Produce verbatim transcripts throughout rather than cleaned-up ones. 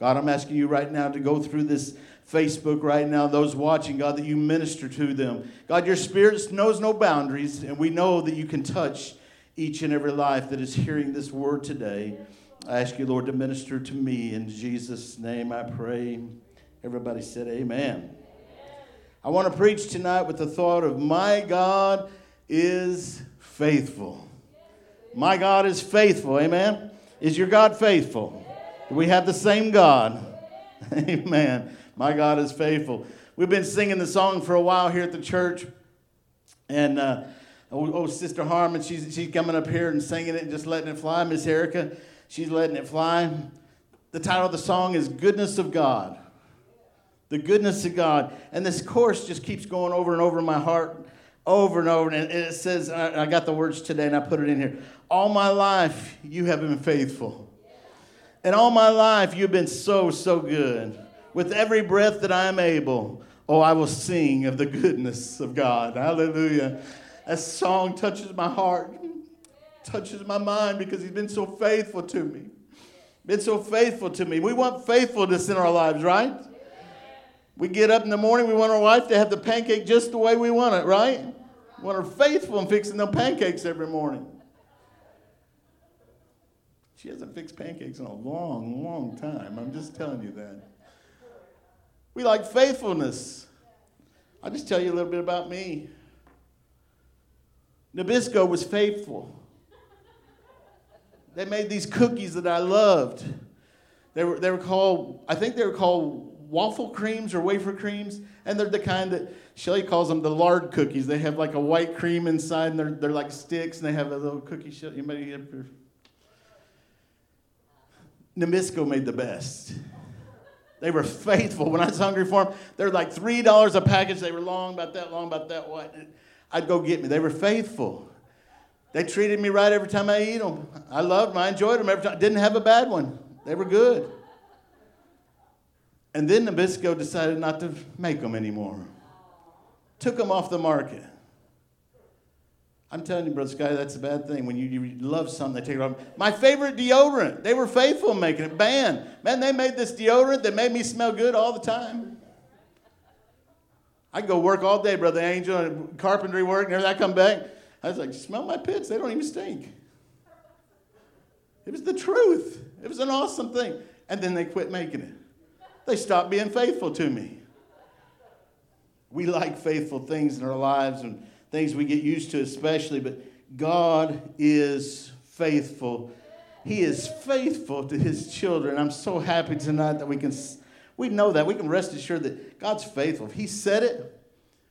God, I'm asking you right now to go through this Facebook right now, those watching, God, that you minister to them. God, your spirit knows no boundaries, and we know that you can touch each and every life that is hearing this word today. I ask you, Lord, to minister to me. In Jesus' name I pray. Everybody said amen. I want to preach tonight with the thought of my God is faithful. My God is faithful. Amen. Is your God faithful? We have the same God. Amen. My God is faithful. We've been singing the song for a while here at the church. And uh, oh, oh, Sister Harmon, she's, she's coming up here and singing it and just letting it fly. Miss Erica, she's letting it fly. The title of the song is Goodness of God. The goodness of God. And this chorus just keeps going over and over in my heart, over and over. And it says, I got the words today and I put it in here. All my life, you have been faithful. And all my life, you've been so, so good. With every breath that I am able, oh, I will sing of the goodness of God. Hallelujah. That song touches my heart, touches my mind, because he's been so faithful to me. Been so faithful to me. We want faithfulness in our lives, right? We get up in the morning, we want our wife to have the pancake just the way we want it, right? We want her faithful in fixing them pancakes every morning. She hasn't fixed pancakes in a long, long time. I'm just telling you that. We like faithfulness. I'll just tell you a little bit about me. Nabisco was faithful. They made these cookies that I loved. They were, they were called, I think they were called waffle creams or wafer creams, and they're the kind that Shelly calls them the lard cookies. They have like a white cream inside, and they're they're like sticks, and they have a little cookie shell. Anybody ever? Nabisco made the best. They were faithful. When I was hungry for them, they're like three dollars a package. They were long, about that long, about that wide. I'd go get me. They were faithful. They treated me right every time I eat them. I loved them. I enjoyed them every time. Didn't have a bad one. They were good. And then Nabisco decided not to make them anymore. Took them off the market. I'm telling you, Brother Sky, that's a bad thing. When you, you love something, they take it off. My favorite deodorant. They were faithful in making it. Ban. Man, they made this deodorant that made me smell good all the time. I go work all day, Brother Angel, and carpentry work, and everything. I come back. I was like, smell my pits. They don't even stink. It was the truth. It was an awesome thing. And then they quit making it. They stopped being faithful to me. We like faithful things in our lives and things we get used to especially, but God is faithful. He is faithful to his children. I'm so happy tonight that we can, we know that. We can rest assured that God's faithful. If he said it,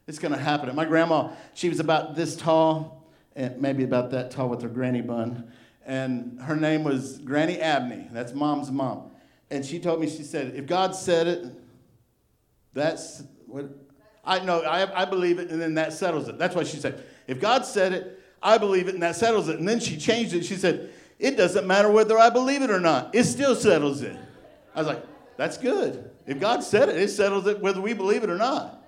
it's going to happen. And my grandma, she was about this tall, and maybe about that tall with her granny bun, and her name was Granny Abney. That's Mom's mom. And she told me, she said, if God said it, that's what I know. I, I believe it, and then that settles it. That's why she said, if God said it, I believe it, and that settles it. And then she changed it. She said, it doesn't matter whether I believe it or not. It still settles it. I was like, that's good. If God said it, it settles it whether we believe it or not.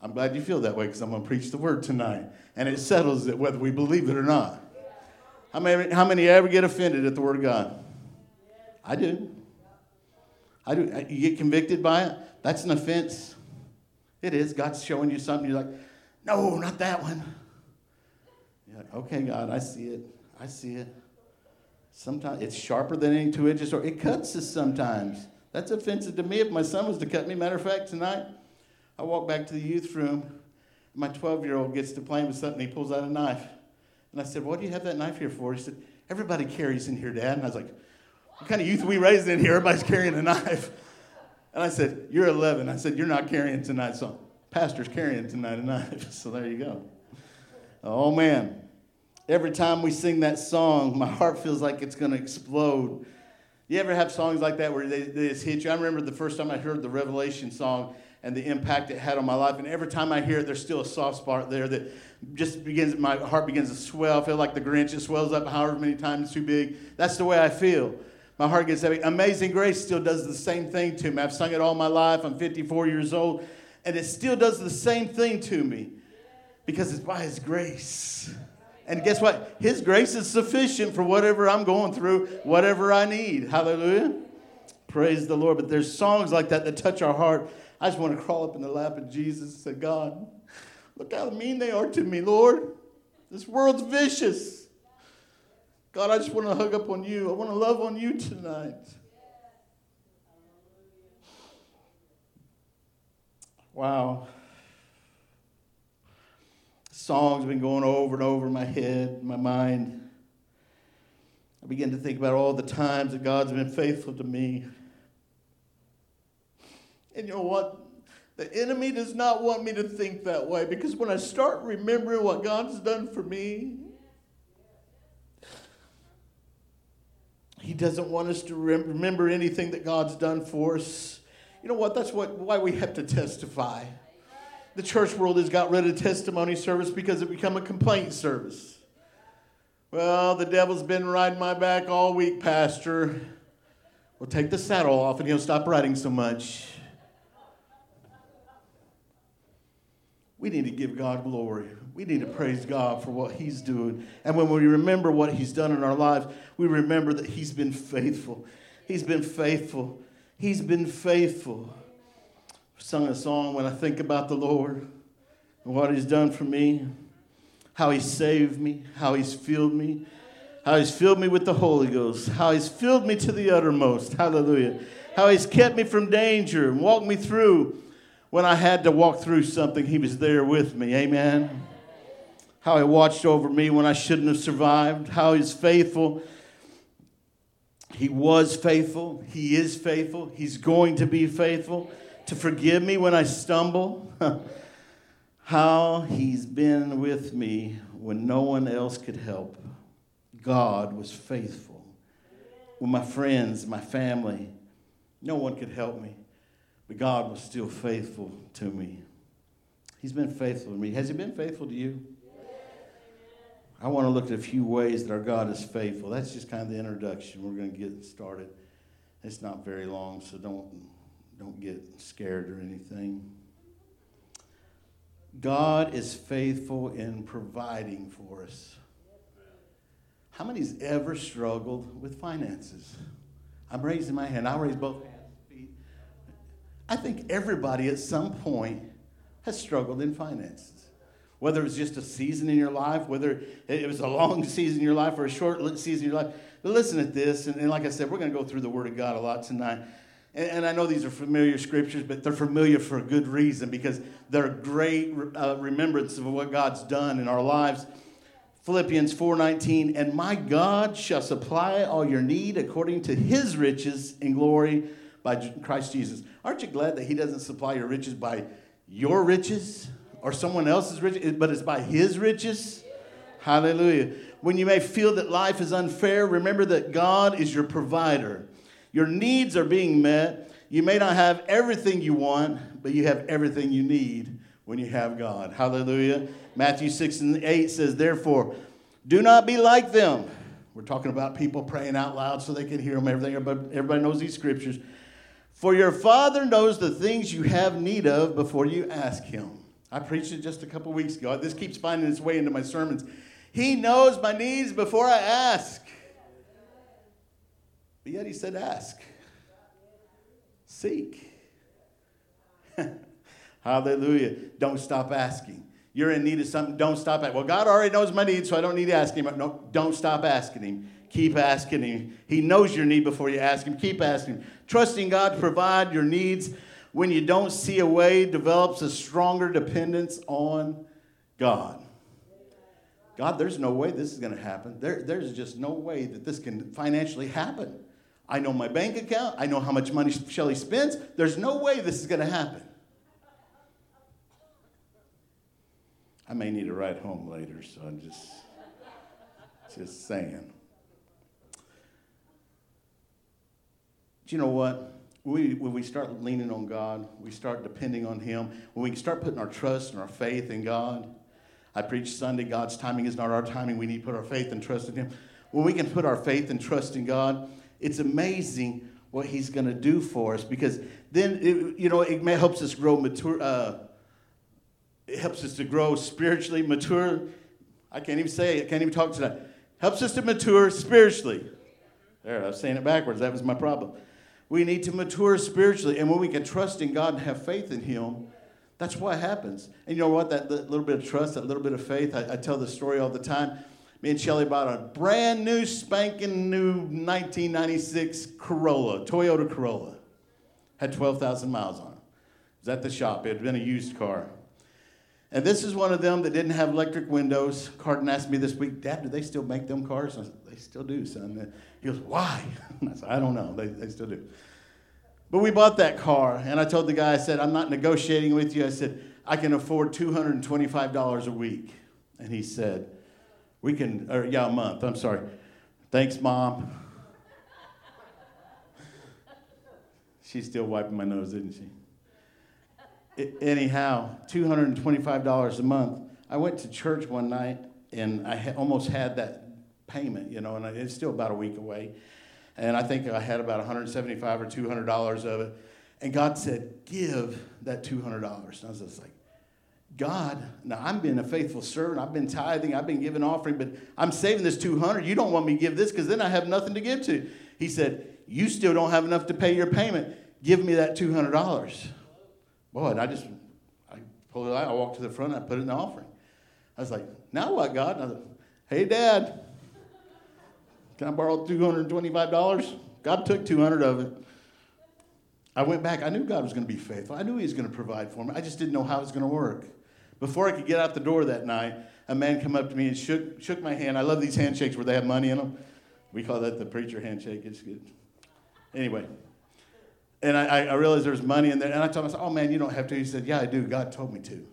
I'm glad you feel that way because I'm going to preach the word tonight. And it settles it whether we believe it or not. How many, how many ever get offended at the word of God? I do. I do. You get convicted by it. That's an offense. It is. God's showing you something. You're like, no, not that one. You're like, okay, God, I see it. I see it. Sometimes it's sharper than any two-edged sword. It cuts us sometimes. That's offensive to me. If my son was to cut me, matter of fact, tonight, I walk back to the youth room. And my twelve-year-old gets to playing with something. He pulls out a knife. And I said, what do you have that knife here for? He said, everybody carries in here, Dad. And I was like, what kind of youth are we raising in here? Everybody's carrying a knife. And I said, you're eleven. I said, you're not carrying tonight. So pastor's carrying tonight a knife. So there you go. Oh, man. Every time we sing that song, my heart feels like it's going to explode. You ever have songs like that where they, they just hit you? I remember the first time I heard the Revelation song and the impact it had on my life. And every time I hear it, there's still a soft spot there that just begins, my heart begins to swell. I feel like the Grinch. It swells up however many times too big. That's the way I feel. My heart gets heavy. Amazing Grace still does the same thing to me. I've sung it all my life. I'm fifty-four years old. And it still does the same thing to me because it's by his grace. And guess what? His grace is sufficient for whatever I'm going through, whatever I need. Hallelujah. Praise the Lord. But there's songs like that that touch our heart. I just want to crawl up in the lap of Jesus and say, God, look how mean they are to me, Lord. This world's vicious. God, I just want to hug up on you. I want to love on you tonight. Wow. Songs have been going over and over in my head, my mind. I begin to think about all the times that God's been faithful to me. And you know what? The enemy does not want me to think that way, because when I start remembering what God's done for me, he doesn't want us to rem- remember anything that God's done for us. You know what? That's what why we have to testify. The church world has got rid of testimony service because it become a complaint service. Well, the devil's been riding my back all week, Pastor. Well, take the saddle off and he'll stop riding so much. We need to give God glory. We need to praise God for what he's doing. And when we remember what he's done in our lives, we remember that he's been faithful. He's been faithful. He's been faithful. I sung a song, When I Think About the Lord and what he's done for me, how he saved me, how he's filled me, how he's filled me with the Holy Ghost, how he's filled me to the uttermost. Hallelujah. How he's kept me from danger and walked me through. When I had to walk through something, he was there with me. Amen. How he watched over me when I shouldn't have survived. How he's faithful. He was faithful. He is faithful. He's going to be faithful to forgive me when I stumble. How he's been with me when no one else could help. God was faithful. When my friends, my family, no one could help me, but God was still faithful to me. He's been faithful to me. Has he been faithful to you? I want to look at a few ways that our God is faithful. That's just kind of the introduction. We're going to get started. It's not very long, so don't, don't get scared or anything. God is faithful in providing for us. How many's ever struggled with finances? I'm raising my hand. I'll raise both hands. I think everybody at some point has struggled in finances. Whether it was just a season in your life, whether it was a long season in your life or a short season in your life. But listen to this, and, and like I said, we're going to go through the Word of God a lot tonight. And, and I know these are familiar scriptures, but they're familiar for a good reason, because they're a great uh, remembrance of what God's done in our lives. Philippians four nineteen, and my God shall supply all your need according to his riches in glory by Christ Jesus. Aren't you glad that he doesn't supply your riches by your riches or someone else's riches, but it's by his riches? Yeah. Hallelujah. When you may feel that life is unfair, remember that God is your provider. Your needs are being met. You may not have everything you want, but you have everything you need when you have God. Hallelujah. Matthew six and eight says, therefore, do not be like them. We're talking about people praying out loud so they can hear them. Everything, everybody, everybody knows these scriptures. For your Father knows the things you have need of before you ask him. I preached it just a couple weeks ago. This keeps finding its way into my sermons. He knows my needs before I ask. But yet he said, ask. Seek. Hallelujah. Don't stop asking. You're in need of something. Don't stop asking. Well, God already knows my needs, so I don't need to ask him. No, don't stop asking him. Keep asking him. He knows your need before you ask him. Keep asking him. Trusting God to provide your needs when you don't see a way develops a stronger dependence on God. God, there's no way this is going to happen. There, there's just no way that this can financially happen. I know my bank account. I know how much money Shelley spends. There's no way this is going to happen. I may need to ride home later, so I'm just, just saying. Do you know what? We, when we start leaning on God, we start depending on him. When we start putting our trust and our faith in God, I preached Sunday, God's timing is not our timing. We need to put our faith and trust in him. When we can put our faith and trust in God, it's amazing what he's going to do for us, because then, it, you know, it may, helps us grow mature. Uh, it helps us to grow spiritually mature. I can't even say it. I can't even talk tonight. Helps us to mature spiritually. There, I was saying it backwards. That was my problem. We need to mature spiritually. And when we can trust in God and have faith in him, that's what happens. And you know what? That little bit of trust, that little bit of faith, I, I tell this story all the time. Me and Shelly bought a brand new, spanking new nineteen ninety-six Corolla, Toyota Corolla. Had twelve thousand miles on it. It was at the shop. It had been a used car. And this is one of them that didn't have electric windows. Carton asked me this week, Dad, do they still make them cars? I said, they still do, son. He goes, why? I said, I don't know. They, they still do. But we bought that car, and I told the guy, I said, I'm not negotiating with you. I said, I can afford two hundred twenty-five dollars a week. And he said, we can, or yeah, a month. I'm sorry. Thanks, Mom. She's still wiping my nose, isn't she? It, anyhow, two hundred twenty-five dollars a month. I went to church one night, and I ha- almost had that payment, you know, and I, it's still about a week away. And I think I had about one hundred seventy-five dollars or two hundred dollars of it. And God said, give that two hundred dollars. And I was just like, God, now I'm being a faithful servant. I've been tithing. I've been giving offering, but I'm saving this two hundred dollars. You don't want me to give this because then I have nothing to give to. He said, you still don't have enough to pay your payment. Give me that two hundred dollars. Boy, and I just, I pulled it out. I walked to the front. I put it in the offering. I was like, now what, God? And I was like, hey, Dad. Can I borrow two hundred twenty-five dollars? God took two hundred dollars of it. I went back. I knew God was going to be faithful. I knew he was going to provide for me. I just didn't know how it was going to work. Before I could get out the door that night, a man came up to me and shook shook my hand. I love these handshakes where they have money in them. We call that the preacher handshake. It's good. Anyway. And I, I realized there was money in there. And I told him, I said, oh, man, you don't have to. He said, yeah, I do. God told me to.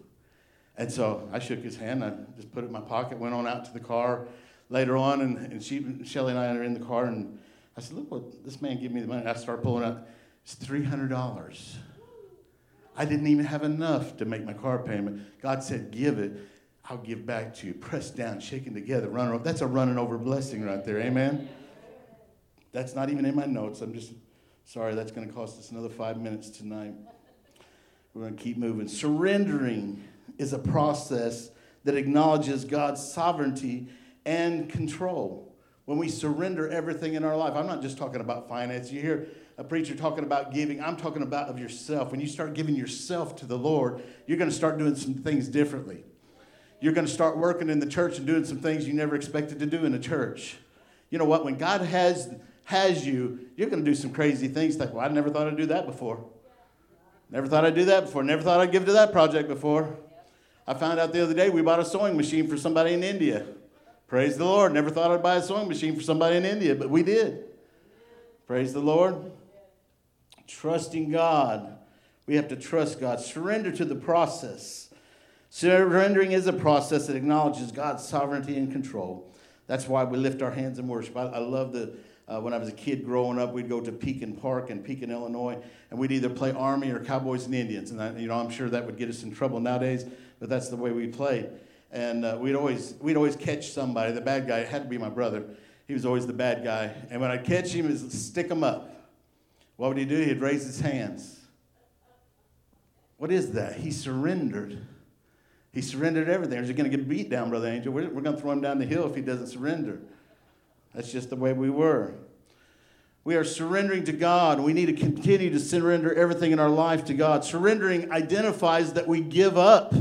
And so I shook his hand. I just put it in my pocket, went on out to the car. Later on, and, and she, Shelly and I are in the car, and I said, look what this man gave me the money. And I started pulling out. It's three hundred dollars. I didn't even have enough to make my car payment. God said, give it. I'll give back to you. Pressed down, shaken together, running over. That's a running over blessing right there. Amen? That's not even in my notes. I'm just sorry. That's going to cost us another five minutes tonight. We're going to keep moving. Surrendering is a process that acknowledges God's sovereignty and control. When we surrender everything in our life, I'm not just talking about finance. You hear a preacher talking about giving. I'm talking about of yourself. When you start giving yourself to the Lord, you're going to start doing some things differently. You're going to start working in the church and doing some things you never expected to do in the church. You know what? When God has has you, you're going to do some crazy things. Like, well, I never thought I'd do that before. Never thought I'd do that before. Never thought I'd give to that project before. I found out the other day we bought a sewing machine for somebody in India. Praise the Lord. Never thought I'd buy a sewing machine for somebody in India, but we did. Praise the Lord. Trusting God. We have to trust God. Surrender to the process. Surrendering is a process that acknowledges God's sovereignty and control. That's why we lift our hands in worship. I, I love the, uh, when I was a kid growing up, we'd go to Pekin Park in Pekin, Illinois, and we'd either play Army or Cowboys and Indians. And I, you know, I'm sure that would get us in trouble nowadays, but that's the way we played. And uh, we'd always we'd always catch somebody. The bad guy, it had to be my brother. He was always the bad guy. And when I'd catch him, I'd stick him up. What would he do? He'd raise his hands. What is that? He surrendered. He surrendered everything. He's going to get beat down, Brother Angel. We're, we're going to throw him down the hill if he doesn't surrender. That's just the way we were. We are surrendering to God. We need to continue to surrender everything in our life to God. Surrendering identifies that we give up.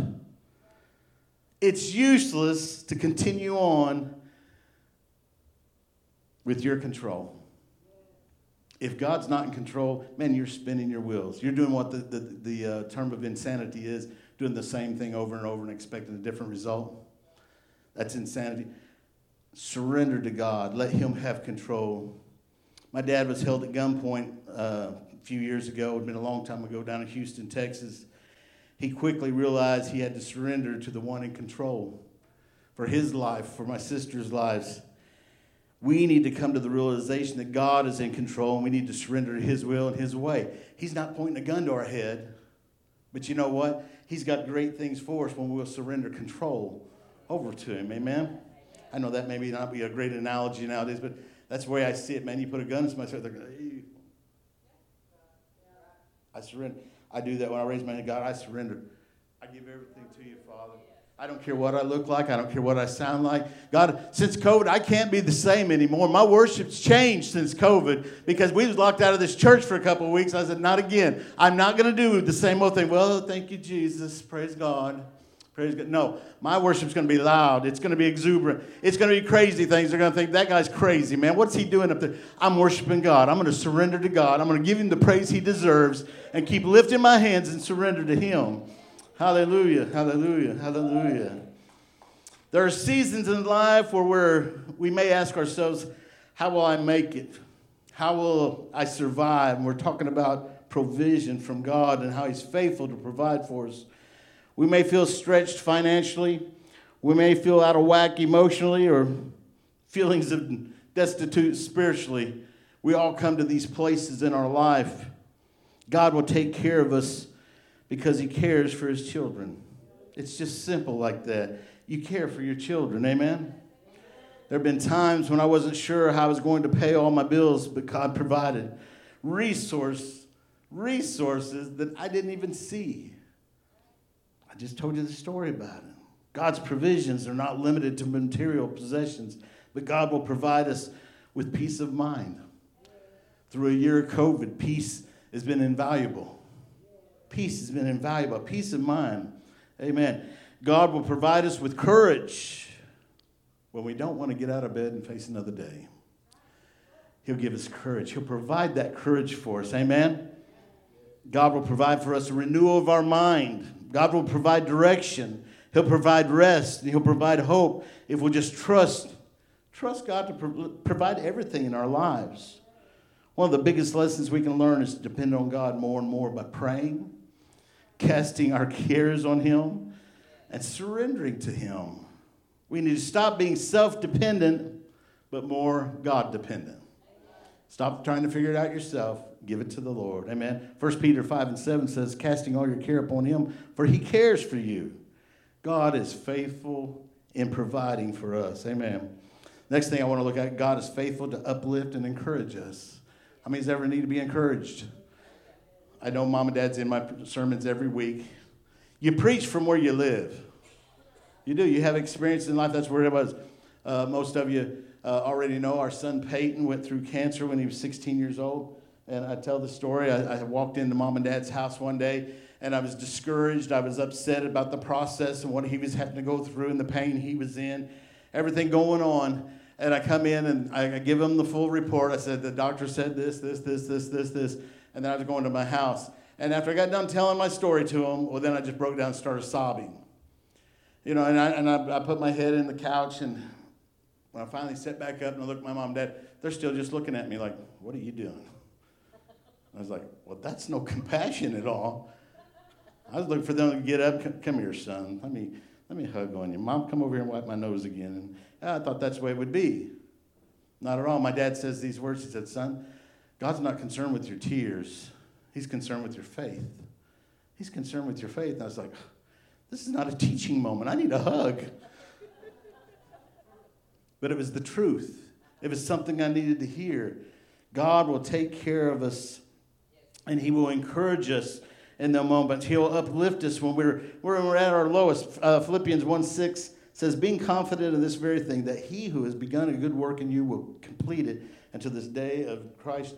It's useless to continue on with your control. If God's not in control, man, you're spinning your wheels. You're doing what the, the, the uh, term of insanity is, doing the same thing over and over and expecting a different result. That's insanity. Surrender to God. Let him have control. My dad was held at gunpoint uh, a few years ago. It had been a long time ago down in Houston, Texas. He quickly realized he had to surrender to the one in control for his life, for my sister's lives. We need to come to the realization that God is in control, and we need to surrender to his will and his way. He's not pointing a gun to our head, but you know what? He's got great things for us when we'll surrender control over to him. Amen? I know that may not be a great analogy nowadays, but that's the way I see it, man. You put a gun in somebody's head, they're going, hey. I surrender. I do that when I raise my hand. God, I surrender. I give everything to you, Father. I don't care what I look like. I don't care what I sound like. God, since COVID, I can't be the same anymore. My worship's changed since COVID because we was locked out of this church for a couple of weeks. I said, not again. I'm not going to do the same old thing. Well, thank you, Jesus. Praise God. Praise God. No, my worship's going to be loud. It's going to be exuberant. It's going to be crazy things. They're going to think, that guy's crazy, man. What's he doing up there? I'm worshiping God. I'm going to surrender to God. I'm going to give him the praise he deserves and keep lifting my hands and surrender to him. Hallelujah, hallelujah, hallelujah. There are seasons in life where we're, we may ask ourselves, how will I make it? How will I survive? And we're talking about provision from God and how he's faithful to provide for us. We may feel stretched financially. We may feel out of whack emotionally or feelings of destitute spiritually. We all come to these places in our life. God will take care of us, because he cares for his children. It's just simple like that. You care for your children, amen? There have been times when I wasn't sure how I was going to pay all my bills, but God provided resource, resources that I didn't even see. I just told you the story about it. God's provisions are not limited to material possessions, but God will provide us with peace of mind. Through a year of COVID, peace has been invaluable. Peace has been invaluable. Peace of mind. Amen. God will provide us with courage when we don't want to get out of bed and face another day. He'll give us courage. He'll provide that courage for us. Amen. God will provide for us a renewal of our mind. God will provide direction. He'll provide rest. And he'll provide hope if we'll just trust. Trust God to pro- provide everything in our lives. One of the biggest lessons we can learn is to depend on God more and more by praying, casting our cares on him, and surrendering to him. We need to stop being self-dependent, but more God-dependent. Stop trying to figure it out yourself. Give it to the Lord. Amen. First Peter five and seven says, casting all your care upon him, for he cares for you. God is faithful in providing for us. Amen. Next thing I want to look at, God is faithful to uplift and encourage us. How many's ever need to be encouraged? I know mom and dad's in my sermons every week. You preach from where you live. You do. You have experience in life. That's where it was. Uh, most of you uh, already know our son Peyton went through cancer when he was sixteen years old. And I tell the story. I, I walked into mom and dad's house one day, and I was discouraged. I was upset about the process and what he was having to go through and the pain he was in, everything going on. And I come in and I give him the full report. I said, the doctor said this, this, this, this, this, this. And then I was going to my house. And after I got done telling my story to him, well, then I just broke down and started sobbing. You know, and I and I, I put my head in the couch. And when I finally sat back up and I looked at my mom and dad, they're still just looking at me like, what are you doing? And I was like, well, that's no compassion at all. I was looking for them to get up. Come, come here, son. Let me, let me hug on you. Mom, come over here and wipe my nose again. And I thought that's the way it would be. Not at all. My dad says these words. He said, son, God's not concerned with your tears. He's concerned with your faith. He's concerned with your faith. And I was like, this is not a teaching moment. I need a hug. But it was the truth. It was something I needed to hear. God will take care of us, and he will encourage us in the moment. He'll uplift us when we're, when we're at our lowest. Uh, Philippians one six says, being confident in this very thing, that he who has begun a good work in you will complete it until this day of Christ,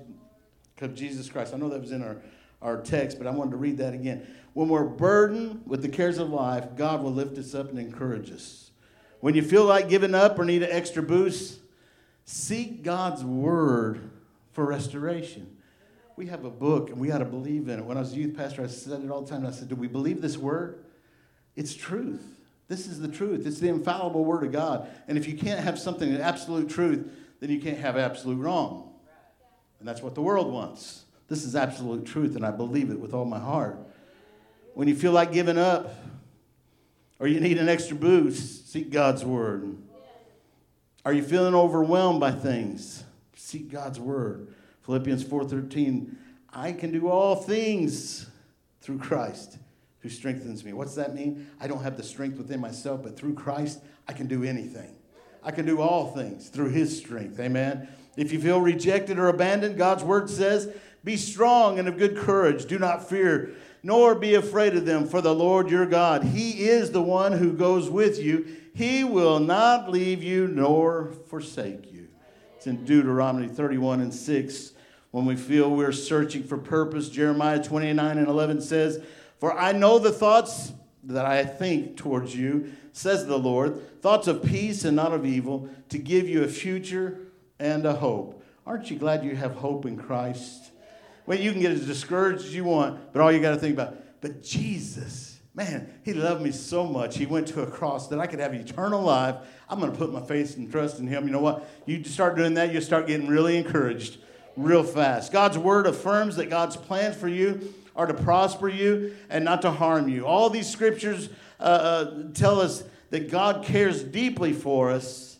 of Jesus Christ. I know that was in our, our text, but I wanted to read that again. When we're burdened with the cares of life, God will lift us up and encourage us. When you feel like giving up or need an extra boost, seek God's word for restoration. We have a book, and we got to believe in it. When I was a youth pastor, I said it all the time. I said, do we believe this word? It's truth. This is the truth. It's the infallible word of God. And if you can't have something in absolute truth, then you can't have absolute wrong. And that's what the world wants. This is absolute truth, and I believe it with all my heart. When you feel like giving up or you need an extra boost, seek God's word. Are you feeling overwhelmed by things? Seek God's word. Philippians four thirteen, I can do all things through Christ who strengthens me. What's that mean? I don't have the strength within myself, but through Christ, I can do anything. I can do all things through his strength. Amen. If you feel rejected or abandoned, God's word says, Be strong and of good courage. Do not fear, nor be afraid of them, for the Lord your God, he is the one who goes with you. He will not leave you nor forsake you. It's in Deuteronomy thirty-one and six. When we feel we're searching for purpose, Jeremiah twenty-nine and eleven says, for I know the thoughts that I think towards you, says the Lord, thoughts of peace and not of evil, to give you a future and a hope. Aren't you glad you have hope in Christ? Well, you can get as discouraged as you want, but all you got to think about, but Jesus, man, he loved me so much. He went to a cross that I could have eternal life. I'm going to put my faith and trust in him. You know what? You start doing that, you start getting really encouraged real fast. God's word affirms that God's plans for you are to prosper you and not to harm you. All these scriptures uh, uh, tell us that God cares deeply for us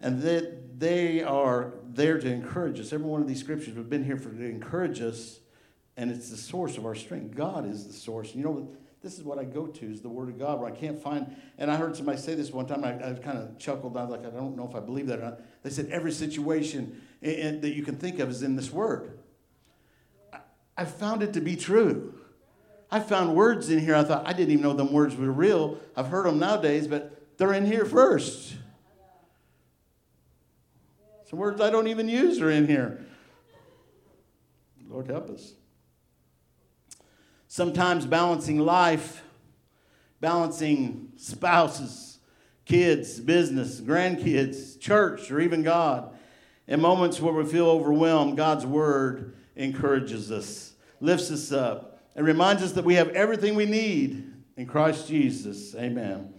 and that they are there to encourage us. Every one of these scriptures have been here for to encourage us, and it's the source of our strength. God is the source. You know, this is what I go to, is the word of God, where I can't find, and I heard somebody say this one time, and I, I kind of chuckled. I was like, I don't know if I believe that or not. They said every situation in, in, that you can think of is in this word. I found it to be true. I found words in here. I thought, I didn't even know them words were real. I've heard them nowadays, but they're in here first. Some words I don't even use are in here. Lord, help us. Sometimes balancing life, balancing spouses, kids, business, grandkids, church, or even God. In moments where we feel overwhelmed, God's word encourages us, lifts us up, and reminds us that we have everything we need in Christ Jesus. Amen.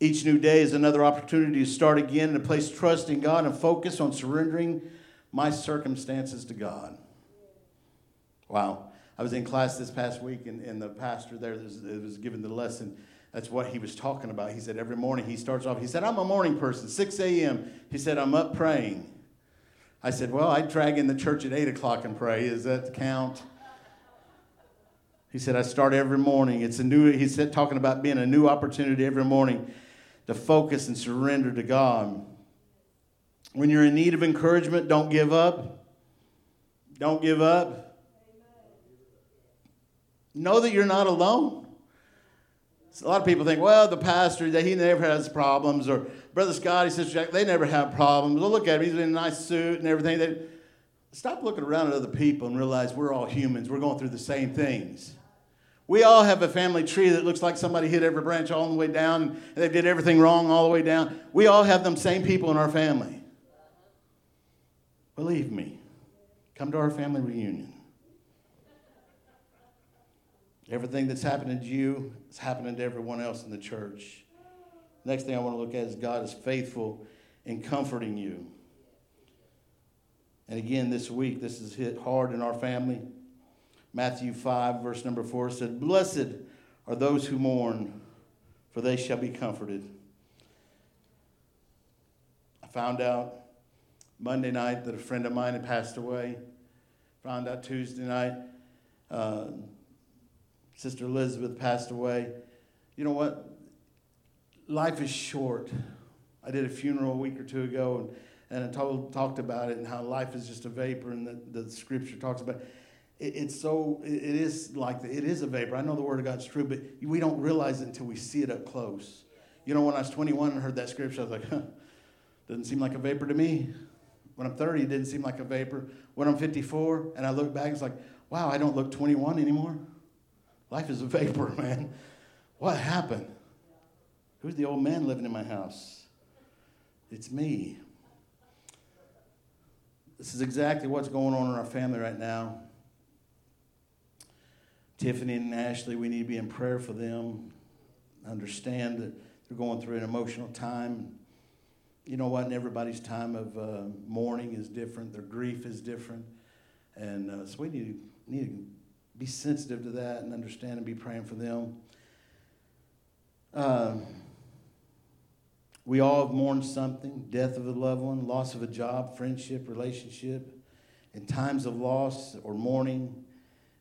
Each new day is another opportunity to start again and to place trust in God and focus on surrendering my circumstances to God. Wow. I was in class this past week, and, and the pastor there was, was giving the lesson. That's what he was talking about. He said every morning he starts off, he said, I'm a morning person, six a.m. He said, I'm up praying. I said, well, I drag in the church at eight o'clock and pray. Is that the count? He said, I start every morning. It's a new, he said, talking about being a new opportunity every morning to focus and surrender to God. When you're in need of encouragement, don't give up. Don't give up. Know that you're not alone. So a lot of people think, well, the pastor, he never has problems, or Brother Scott, he says, Jack, they never have problems. Well, look at him. He's in a nice suit and everything. They, stop looking around at other people and realize we're all humans. We're going through the same things. We all have a family tree that looks like somebody hit every branch all the way down, and they did everything wrong all the way down. We all have them same people in our family. Believe me, come to our family reunion. Everything that's happening to you is happening to everyone else in the church. Next thing I want to look at is God is faithful in comforting you. And again, this week, this is hit hard in our family. Matthew five, verse number four said, blessed are those who mourn, for they shall be comforted. I found out Monday night that a friend of mine had passed away. Found out Tuesday night, uh, Sister Elizabeth passed away. You know what? Life is short. I did a funeral a week or two ago, and, and I told, talked about it and how life is just a vapor, and the, the scripture talks about it. It, it's so, it, it is like, the, it is a vapor. I know the word of God's true, but we don't realize it until we see it up close. You know, when I was twenty-one and heard that scripture, I was like, huh, doesn't seem like a vapor to me. When I'm thirty, it didn't seem like a vapor. When I'm fifty-four and I look back, it's like, wow, I don't look twenty-one anymore. Life is a vapor, man. What happened? Who's the old man living in my house? It's me. This is exactly what's going on in our family right now. Tiffany and Ashley, we need to be in prayer for them. Understand that they're going through an emotional time. You know what? And everybody's time of uh, mourning is different. Their grief is different. And uh, so we need, need to be sensitive to that and understand and be praying for them. Uh, we all have mourned something, death of a loved one, loss of a job, friendship, relationship. In times of loss or mourning,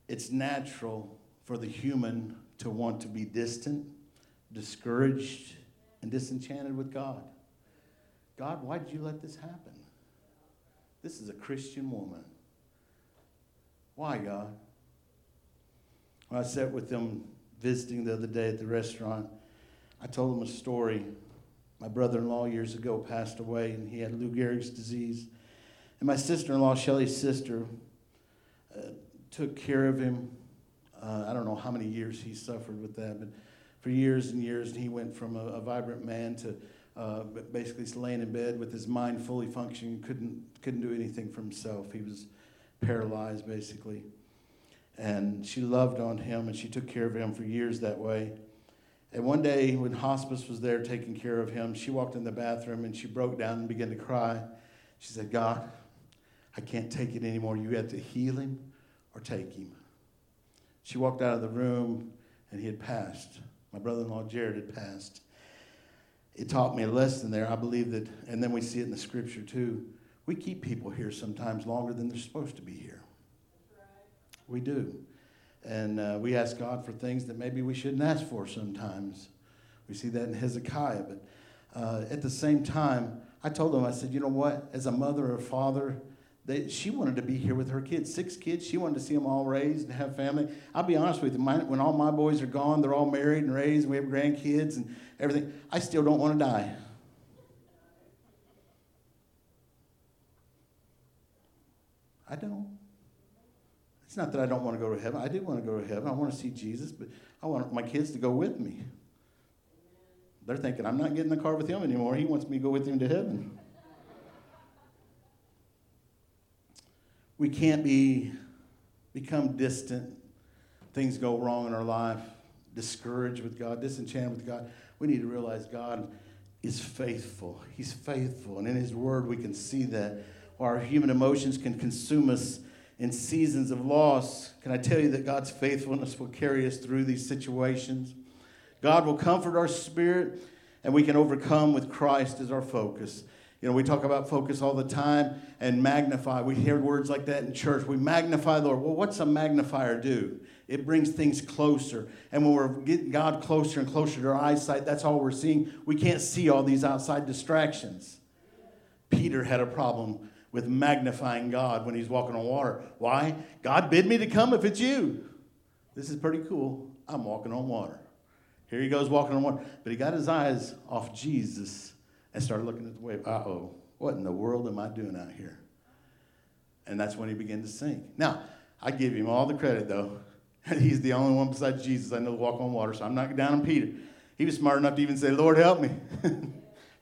it's natural for the human to want to be distant, discouraged, and disenchanted with God. God, why did you let this happen? This is a Christian woman. Why, God? When I sat with them visiting the other day at the restaurant, I told them a story. My brother-in-law years ago passed away, and he had Lou Gehrig's disease. And my sister-in-law, Shelley's sister, uh, took care of him. Uh, I don't know how many years he suffered with that, but for years and years, and he went from a, a vibrant man to uh, basically laying in bed with his mind fully functioning, couldn't couldn't do anything for himself. He was paralyzed, basically. And she loved on him, and she took care of him for years that way. And one day, when hospice was there taking care of him, she walked in the bathroom, and she broke down and began to cry. She said, God, I can't take it anymore. You have to heal him or take him. She walked out of the room, and he had passed. My brother-in-law, Jared, had passed. It taught me a lesson there. I believe that, and then we see it in the scripture too, we keep people here sometimes longer than they're supposed to be here. We do. And uh, we ask God for things that maybe we shouldn't ask for sometimes. We see that in Hezekiah. But uh, at the same time, I told him, I said, you know what? As a mother or father, They, she wanted to be here with her kids, six kids. She wanted to see them all raised and have family. I'll be honest with you, my, when all my boys are gone, they're all married and raised, and we have grandkids and everything, I still don't want to die. I don't. It's not that I don't want to go to heaven. I do want to go to heaven. I want to see Jesus, but I want my kids to go with me. They're thinking, I'm not getting in the car with him anymore. He wants me to go with him to heaven. We can't be, become distant. Things go wrong in our life, discouraged with God, disenchanted with God. We need to realize God is faithful. He's faithful. And in his word, we can see that. Our human emotions can consume us in seasons of loss. Can I tell you that God's faithfulness will carry us through these situations? God will comfort our spirit, and we can overcome with Christ as our focus. You know, we talk about focus all the time and magnify. We hear words like that in church. We magnify the Lord. Well, what's a magnifier do? It brings things closer. And when we're getting God closer and closer to our eyesight, that's all we're seeing. We can't see all these outside distractions. Peter had a problem with magnifying God when he's walking on water. Why? God bid me to come if it's you. This is pretty cool. I'm walking on water. Here he goes walking on water. But he got his eyes off Jesus and started looking at the wave. Uh-oh, what in the world am I doing out here? And that's when he began to sink. Now, I give him all the credit, though. He's the only one besides Jesus I know to walk on water, so I'm not down on Peter. He was smart enough to even say, Lord, help me.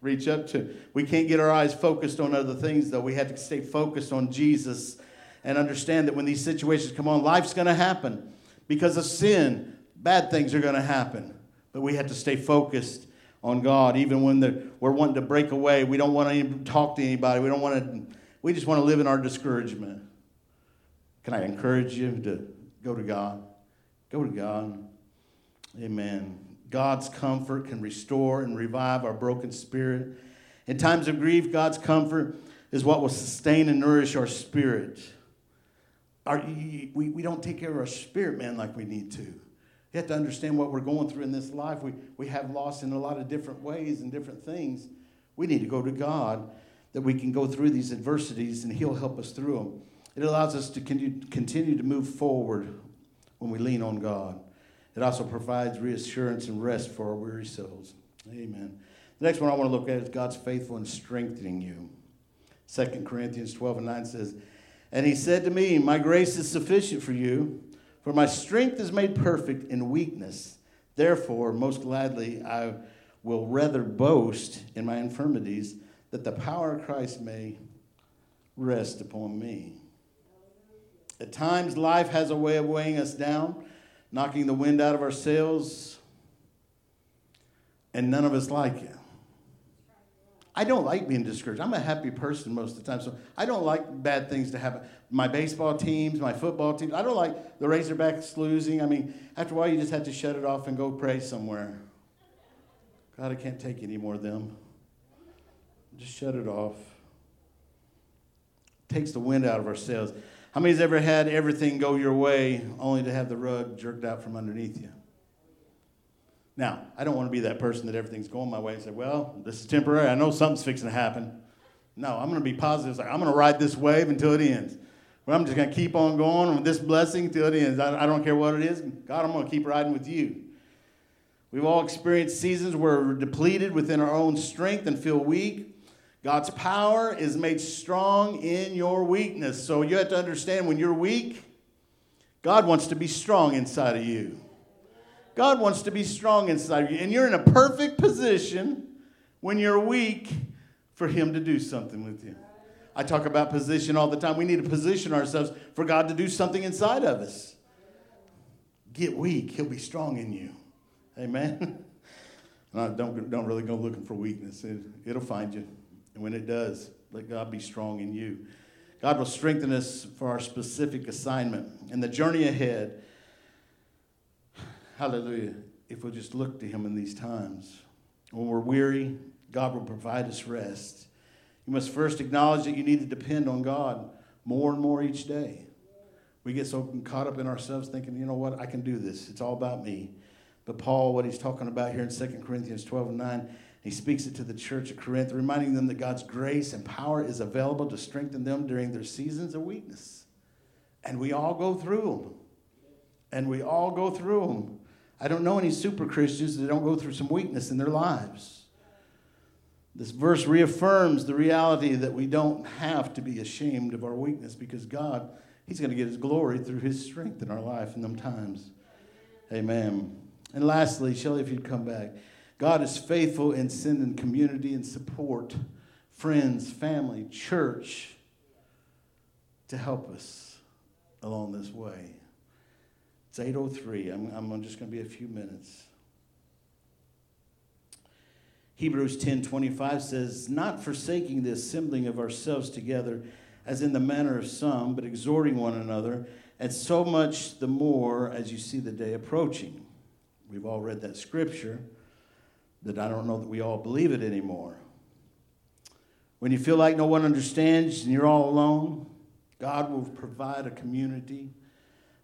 Reach up to. We can't get our eyes focused on other things, though. We have to stay focused on Jesus and understand that when these situations come on, life's going to happen. Because of sin, bad things are going to happen. But we have to stay focused on God, even when the, we're wanting to break away. We don't want to even talk to anybody. We don't want to, we just want to live in our discouragement. Can I encourage you to go to God? Go to God. Amen. God's comfort can restore and revive our broken spirit. In times of grief, God's comfort is what will sustain and nourish our spirit. Our, we, we don't take care of our spirit, man, like we need to. You have to understand what we're going through in this life. We, we have loss in a lot of different ways and different things. We need to go to God that we can go through these adversities, and he'll help us through them. It allows us to continue to move forward when we lean on God. It also provides reassurance and rest for our weary souls. Amen. The next one I want to look at is God's faithful in strengthening you. Second Corinthians twelve and nine says, and he said to me, my grace is sufficient for you, for my strength is made perfect in weakness. Therefore, most gladly, I will rather boast in my infirmities, that the power of Christ may rest upon me. At times, life has a way of weighing us down, knocking the wind out of our sails, and none of us like it. I don't like being discouraged. I'm a happy person most of the time, so I don't like bad things to happen. My baseball teams, my football teams, I don't like the Razorbacks losing. I mean, after a while, you just have to shut it off and go pray somewhere. God, I can't take any more of them. Just shut it off. It takes the wind out of our sails. How many has ever had everything go your way only to have the rug jerked out from underneath you? Now, I don't want to be that person that everything's going my way and say, well, this is temporary. I know something's fixing to happen. No, I'm going to be positive. It's like, I'm going to ride this wave until it ends. Well, I'm just going to keep on going with this blessing till it ends. I, I don't care what it is. God, I'm going to keep riding with you. We've all experienced seasons where we're depleted within our own strength and feel weak. God's power is made strong in your weakness. So you have to understand, when you're weak, God wants to be strong inside of you. God wants to be strong inside of you. And you're in a perfect position when you're weak for Him to do something with you. I talk about position all the time. We need to position ourselves for God to do something inside of us. Get weak. He'll be strong in you. Amen. No, don't, don't really go looking for weakness. It, it'll find you. And when it does, let God be strong in you. God will strengthen us for our specific assignment and the journey ahead. Hallelujah. If we'll just look to Him in these times. When we're weary, God will provide us rest. You must first acknowledge that you need to depend on God more and more each day. We get so caught up in ourselves thinking, you know what, I can do this. It's all about me. But Paul, what he's talking about here in Second Corinthians twelve and nine, he speaks it to the church of Corinth, reminding them that God's grace and power is available to strengthen them during their seasons of weakness. And we all go through them. And we all go through them. I don't know any super Christians that don't go through some weakness in their lives. This verse reaffirms the reality that we don't have to be ashamed of our weakness, because God, He's going to get His glory through His strength in our life in them times. Amen. And lastly, Shelley, if you'd come back, God is faithful in sending community and support, friends, family, church, to help us along this way. It's eight oh three. I'm, I'm just going to be a few minutes. Hebrews ten twenty-five says, "Not forsaking the assembling of ourselves together, as in the manner of some, but exhorting one another, and so much the more as you see the day approaching." We've all read that scripture, that I don't know that we all believe it anymore. When you feel like no one understands and you're all alone, God will provide a community,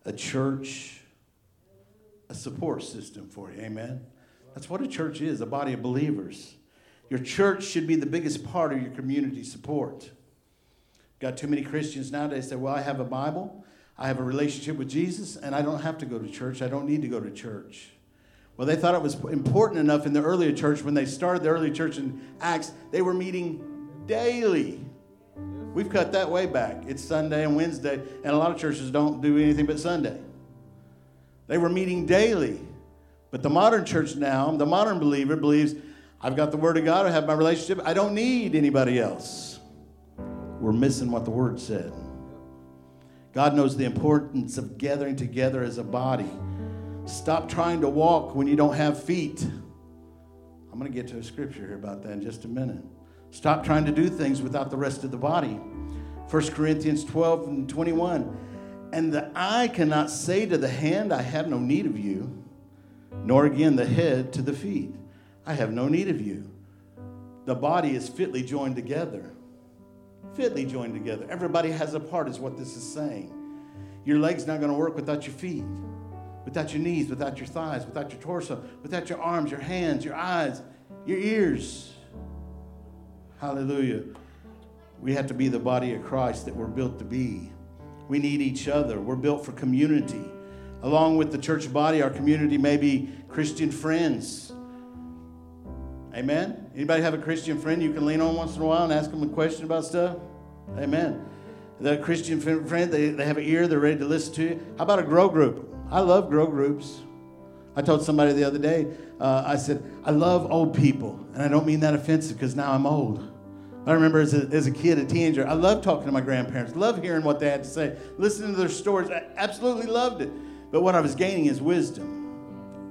a church, a support system for you. Amen? That's what a church is, a body of believers. Your church should be the biggest part of your community support. Got too many Christians nowadays that, well, I have a Bible, I have a relationship with Jesus, and I don't have to go to church. I don't need to go to church. Well, they thought it was important enough in the earlier church. When they started the early church in Acts, they were meeting daily. We've cut that way back. It's Sunday and Wednesday, and a lot of churches don't do anything but Sunday. They were meeting daily. But the modern church now, the modern believer believes, I've got the Word of God, I have my relationship, I don't need anybody else. We're missing what the Word said. God knows the importance of gathering together as a body. Stop trying to walk when you don't have feet. I'm going to get to a scripture here about that in just a minute. Stop trying to do things without the rest of the body. First Corinthians twelve and twenty-one. "And the eye cannot say to the hand, I have no need of you, nor again the head to the feet, I have no need of you." The body is fitly joined together. Fitly joined together. Everybody has a part, is what this is saying. Your leg's not going to work without your feet, without your knees, without your thighs, without your torso, without your arms, your hands, your eyes, your ears. Hallelujah. We have to be the body of Christ that we're built to be. We need each other. We're built for community. Along with the church body, our community may be Christian friends. Amen? Anybody have a Christian friend you can lean on once in a while and ask them a question about stuff? Amen. The Christian friend, they, they have an ear, they're ready to listen to you. How about a grow group? I love grow groups. I told somebody the other day, uh, I said, I love old people. And I don't mean that offensive, because now I'm old. I remember as a, as a kid, a teenager, I loved talking to my grandparents. Loved hearing what they had to say. Listening to their stories. I absolutely loved it. But what I was gaining is wisdom.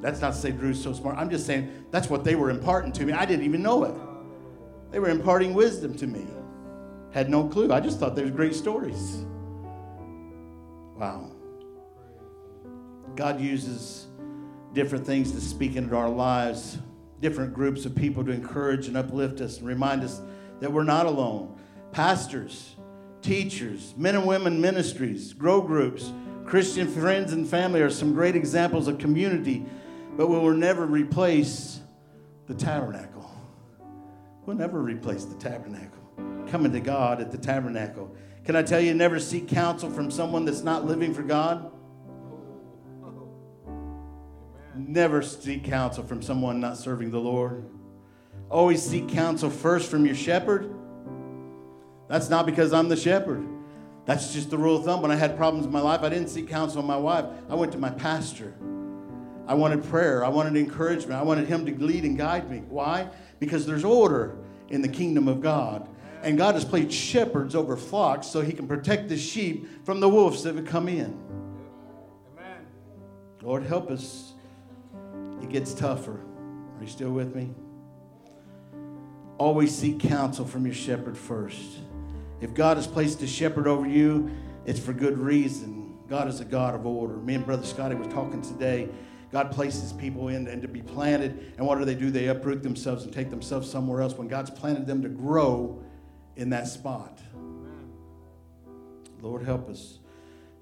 That's not to say Drew's so smart. I'm just saying that's what they were imparting to me. I didn't even know it. They were imparting wisdom to me. Had no clue. I just thought they were great stories. Wow. God uses different things to speak into our lives, different groups of people to encourage and uplift us and remind us that we're not alone. Pastors, teachers, men and women ministries, grow groups, Christian friends and family are some great examples of community, but we will never replace the tabernacle. We'll never replace the tabernacle. Coming to God at the tabernacle, Can I tell you, never seek counsel from someone that's not living for God? Never seek counsel from someone not serving the Lord. Always seek counsel first from your shepherd. That's not because I'm the shepherd. That's just the rule of thumb. When I had problems in my life, I didn't seek counsel on my wife. I went to my pastor. I wanted prayer. I wanted encouragement. I wanted him to lead and guide me. Why? Because there's order in the kingdom of God. And God has placed shepherds over flocks so he can protect the sheep from the wolves that would come in. Amen. Lord, help us. It gets tougher. Are you still with me? Always seek counsel from your shepherd first. If God has placed a shepherd over you, it's for good reason. God is a God of order. Me and Brother Scotty were talking today. God places people in and to be planted. And what do they do? They uproot themselves and take themselves somewhere else when God's planted them to grow in that spot. Lord, help us.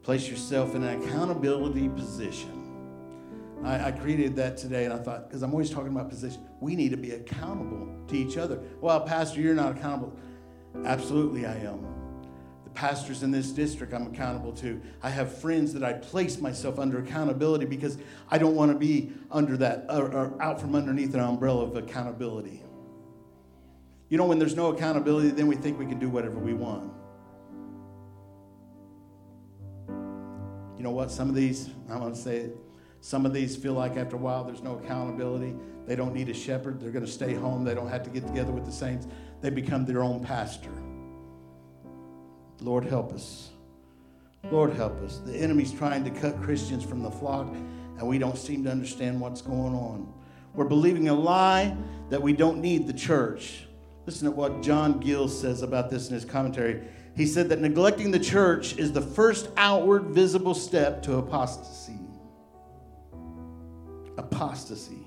Place yourself in an accountability position. I, I created that today, and I thought, because I'm always talking about position, we need to be accountable to each other. Well, Pastor, you're not accountable. Absolutely, I am. The pastors in this district I'm accountable to. I have friends that I place myself under accountability because I don't want to be under that or, or out from underneath an umbrella of accountability. You know, when there's no accountability, then we think we can do whatever we want. You know what? Some of these, I'm going to say it. Some of these feel like after a while there's no accountability. They don't need a shepherd. They're going to stay home. They don't have to get together with the saints. They become their own pastor. Lord, help us. Lord, help us. The enemy's trying to cut Christians from the flock, and we don't seem to understand what's going on. We're believing a lie that we don't need the church. Listen to what John Gill says about this in his commentary. He said that neglecting the church is the first outward visible step to apostasy. Apostasy.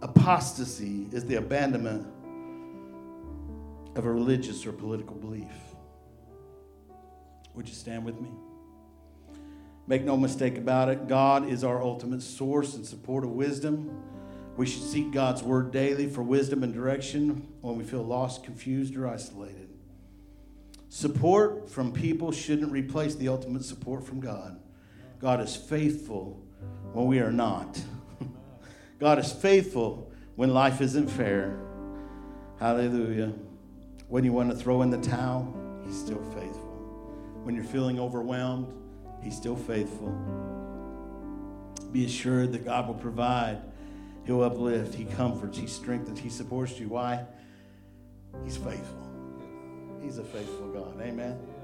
Apostasy is the abandonment of a religious or political belief. Would you stand with me? Make no mistake about it, God is our ultimate source and support of wisdom. We should seek God's word daily for wisdom and direction when we feel lost, confused, or isolated. Support from people shouldn't replace the ultimate support from God. God is faithful when we are not. God is faithful when life isn't fair. Hallelujah. When you want to throw in the towel, he's still faithful. When you're feeling overwhelmed, he's still faithful. Be assured that God will provide. He'll uplift. He comforts. He strengthens. He supports you. Why? He's faithful. He's a faithful God. Amen.